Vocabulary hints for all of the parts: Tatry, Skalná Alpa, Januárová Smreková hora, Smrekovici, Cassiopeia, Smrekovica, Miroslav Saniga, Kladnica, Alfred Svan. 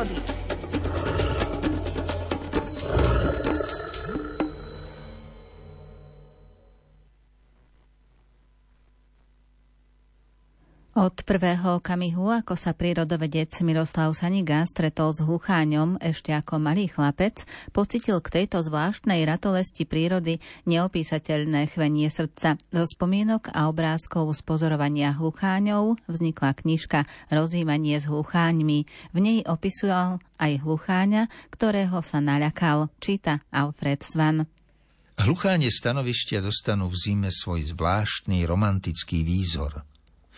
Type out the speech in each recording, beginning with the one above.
prírody. Od prvého okamihu, ako sa prírodovedec Miroslav Saniga stretol s hlucháňom ešte ako malý chlapec, pocitil k tejto zvláštnej ratolesti prírody neopísateľné chvenie srdca. Zo spomienok a obrázkov z pozorovania hlucháňov vznikla knižka Rozjímanie s hlucháňmi. V nej opisoval aj hlucháňa, ktorého sa naľakal, číta Alfred Svan. Hlucháne stanovištia dostanú v zime svoj zvláštny romantický výzor.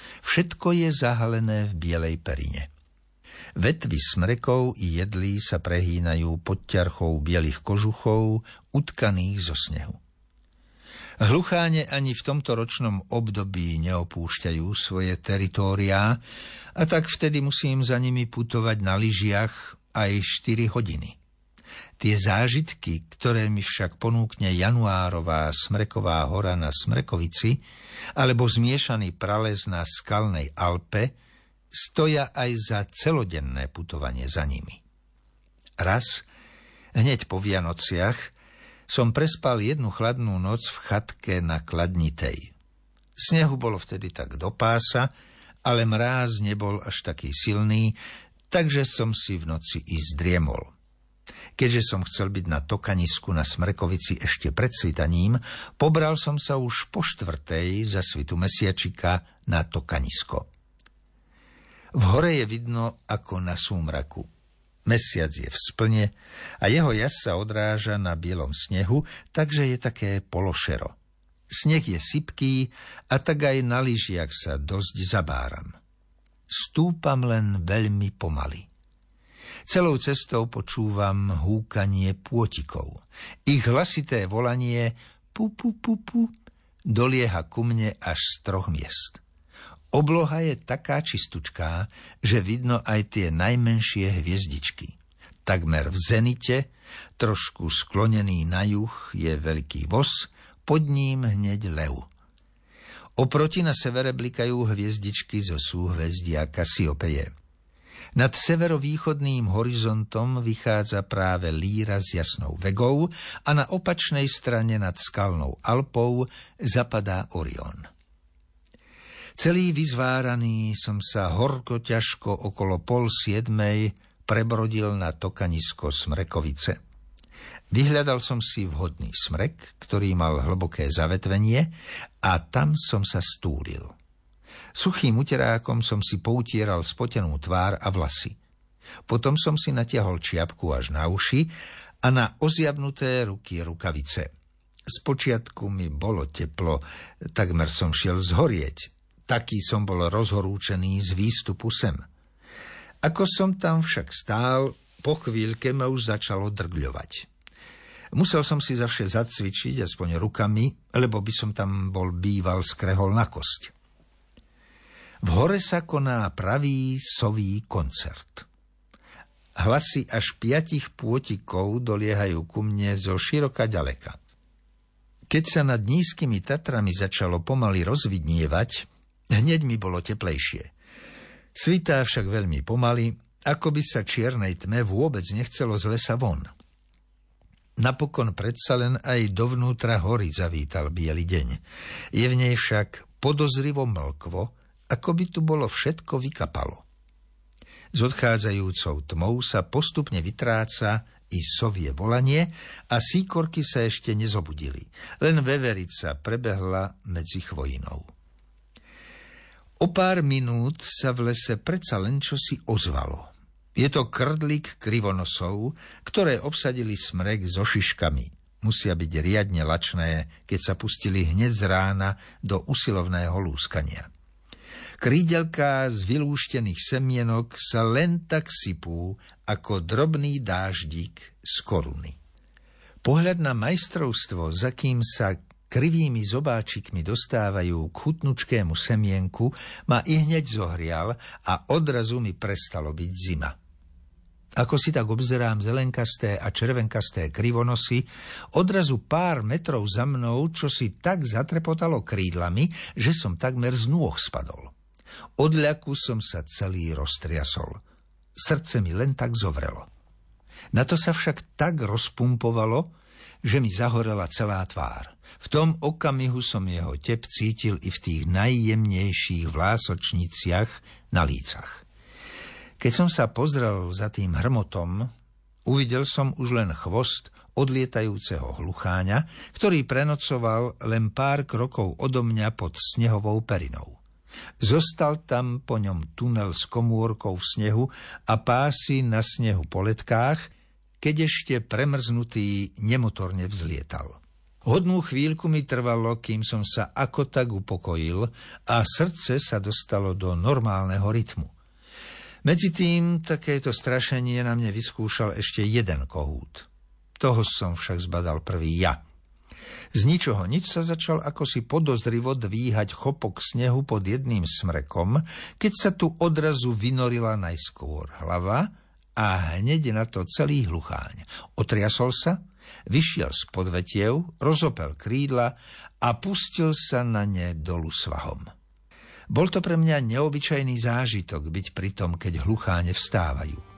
Všetko je zahalené v bielej perine. Vetvy smrekov i jedlí sa prehýnajú pod ťarchou bielých kožuchov, utkaných zo snehu. Hlucháne ani v tomto ročnom období neopúšťajú svoje teritóriá, a tak vtedy musím za nimi putovať na lyžiach aj 4 hodiny. Tie zážitky, ktoré mi však ponúkne Januárová Smreková hora na Smrekovici alebo zmiešaný prales na Skalnej Alpe, stoja aj za celodenné putovanie za nimi. Raz, hneď po Vianociach, som prespal jednu chladnú noc v chatke na Kladnitej. Snehu bolo vtedy tak do pása, ale mráz nebol až taký silný, takže som si v noci i zdriemol. Keďže som chcel byť na tokanisku na Smrekovici ešte pred svitaním, pobral som sa už po 4:00 za svitu mesiačika na tokanisko. V hore je vidno ako na súmraku. Mesiac je v splne a jeho jas sa odráža na bielom snehu, takže je také pološero. Sneh je sypký a tak aj na lyžiach sa dosť zabáram. Stúpam len veľmi pomaly. Celou cestou počúvam húkanie pôtikov. Ich hlasité volanie pu pu pu pu dolieha ku mne až z 3 miest. Obloha je taká čistučká, že vidno aj tie najmenšie hviezdičky. Takmer v zenite, trošku sklonený na juh, je veľký voz, pod ním hneď lev. Oproti na severe blikajú hviezdičky zo súhvezdia Cassiopeie. Nad severovýchodným horizontom vychádza práve Lýra s jasnou vegou a na opačnej strane nad Skalnou Alpou zapadá Orión. Celý vyzváraný som sa horko ťažko okolo 6:30 prebrodil na tokanisko Smrekovice. Vyhľadal som si vhodný smrek, ktorý mal hlboké zavetvenie, a tam som sa stúlil. Suchým uterákom som si poutieral spotenú tvár a vlasy. Potom som si natiahol čiapku až na uši a na oziabnuté ruky rukavice. Spočiatku mi bolo teplo, takmer som šiel zhorieť. Taký som bol rozhorúčený z výstupu sem. Ako som tam však stál, po chvíľke ma už začalo drgľovať. Musel som si zavše zacvičiť, aspoň rukami, lebo by som tam bol býval skrehol na kosť. V hore sa koná pravý sový koncert. Hlasy až 5 pôtikov doliehajú ku mne zo široka ďaleka. Keď sa nad nízkymi Tatrami začalo pomaly rozvidnievať, hneď mi bolo teplejšie. Svitá však veľmi pomaly, ako by sa čiernej tme vôbec nechcelo z lesa von. Napokon predsa len aj dovnútra hory zavítal biely deň. Je v nej však podozrivo mlkvo, ako by tu bolo všetko vykapalo. S odchádzajúcou tmou sa postupne vytráca i sovie volanie a síkorky sa ešte nezobudili. Len veverica prebehla medzi chvojinou. O pár minút sa v lese predsa len čosi ozvalo. Je to krdlík krivonosov, ktoré obsadili smrek so šiškami. Musia byť riadne lačné, keď sa pustili hneď z rána do usilovného lúskania. Krídelká z vylúštených semienok sa len tak sypú ako drobný dáždik z koruny. Pohľad na majstrovstvo, za kým sa krivými zobáčikmi dostávajú k chutnučkému semienku, ma ihneď zohrial a odrazu mi prestalo byť zima. Ako si tak obzerám zelenkasté a červenkasté krivonosy, odrazu pár metrov za mnou čosi tak zatrepotalo krídlami, že som takmer z nôh spadol. Od ľaku som sa celý roztriasol. Srdce mi len tak zovrelo. Na to sa však tak rozpumpovalo, že mi zahorela celá tvár. V tom okamihu som jeho tep cítil i v tých najjemnejších vlásočniciach na lícach. Keď som sa pozrel za tým hrmotom, uvidel som už len chvost odlietajúceho hlucháňa, ktorý prenocoval len pár krokov odo mňa pod snehovou perinou. Zostal tam po ňom tunel s komôrkou v snehu a pásy na snehu po letkách, keď ešte premrznutý nemotorne vzlietal. Hodnú chvíľku mi trvalo, kým som sa ako tak upokojil a srdce sa dostalo do normálneho rytmu. Medzitým takéto strašenie na mne vyskúšal ešte jeden kohút. Toho som však zbadal prvý ja. Z ničoho nič sa začal akosi podozrivo dvíhať chopok snehu pod jedným smrekom, keď sa tu odrazu vynorila najskôr hlava a hneď na to celý hlucháň. Otriasol sa, vyšiel z podvetiev, rozopel krídla a pustil sa na ne dolu svahom. Bol to pre mňa neobyčajný zážitok byť pri tom, keď hlucháne vstávajú.